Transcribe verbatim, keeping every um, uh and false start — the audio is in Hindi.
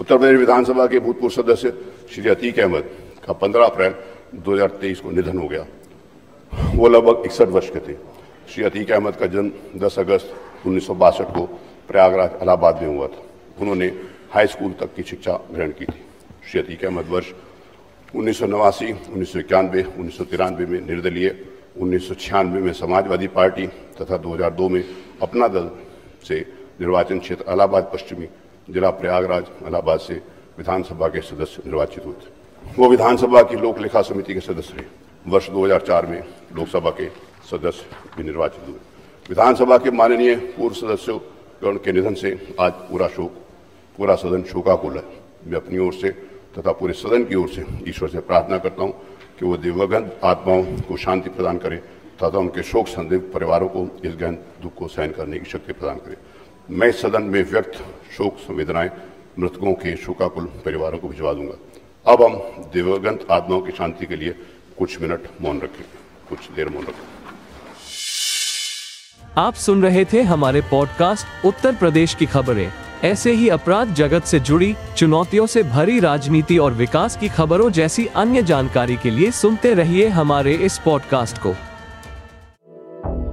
उत्तर प्रदेश विधानसभा के भूतपूर्व सदस्य श्री अतीक अहमद का पंद्रह अप्रैल दो हज़ार तेईस को निधन हो गया। वो लगभग इकसठ वर्ष के थे। श्री अतीक अहमद का जन्म दस अगस्त उन्नीस सौ बासठ को प्रयागराज इलाहाबाद में हुआ था। उन्होंने हाई स्कूल तक की शिक्षा ग्रहण की थी। श्री अतीक अहमद वर्ष उन्नीस सौ नवासी उन्नीस सौ इक्यानवे उन्नीस सौ तिरानवे में निर्दलीय, उन्नीस सौ छियानवे में समाजवादी पार्टी तथा दो हज़ार दो में अपना दल से निर्वाचन क्षेत्र इलाहाबाद पश्चिमी जिला प्रयागराज इलाहाबाद से विधानसभा के सदस्य निर्वाचित हुए थे। वो विधानसभा की लोक लेखा समिति के सदस्य रहे। वर्ष दो हज़ार चार में लोकसभा के सदस्य भी निर्वाचित हुए। विधानसभा के माननीय पूर्व सदस्यों के निधन से आज पूरा शोक पूरा सदन शोकाकुल है। मैं अपनी ओर से तथा पूरे सदन की ओर से ईश्वर से प्रार्थना करता हूँ कि वो दिवंगत आत्माओं को शांति प्रदान करे तथा उनके शोक संदिग्ध परिवारों को इस गहन दुख को सहन करने की शक्ति प्रदान करे। मैं सदन में व्यक्त शोक संवेदनाएं मृतकों के शोकाकुल परिवारों को भिजवा दूंगा। अब हम दिवंगत आत्माओं की शांति के लिए कुछ मिनट मौन रखें, कुछ देर मौन रखें। आप सुन रहे थे हमारे पॉडकास्ट उत्तर प्रदेश की खबरें। ऐसे ही अपराध जगत से जुड़ी, चुनौतियों से भरी राजनीति और विकास की खबरों जैसी अन्य जानकारी के लिए सुनते रहिए हमारे इस पॉडकास्ट को।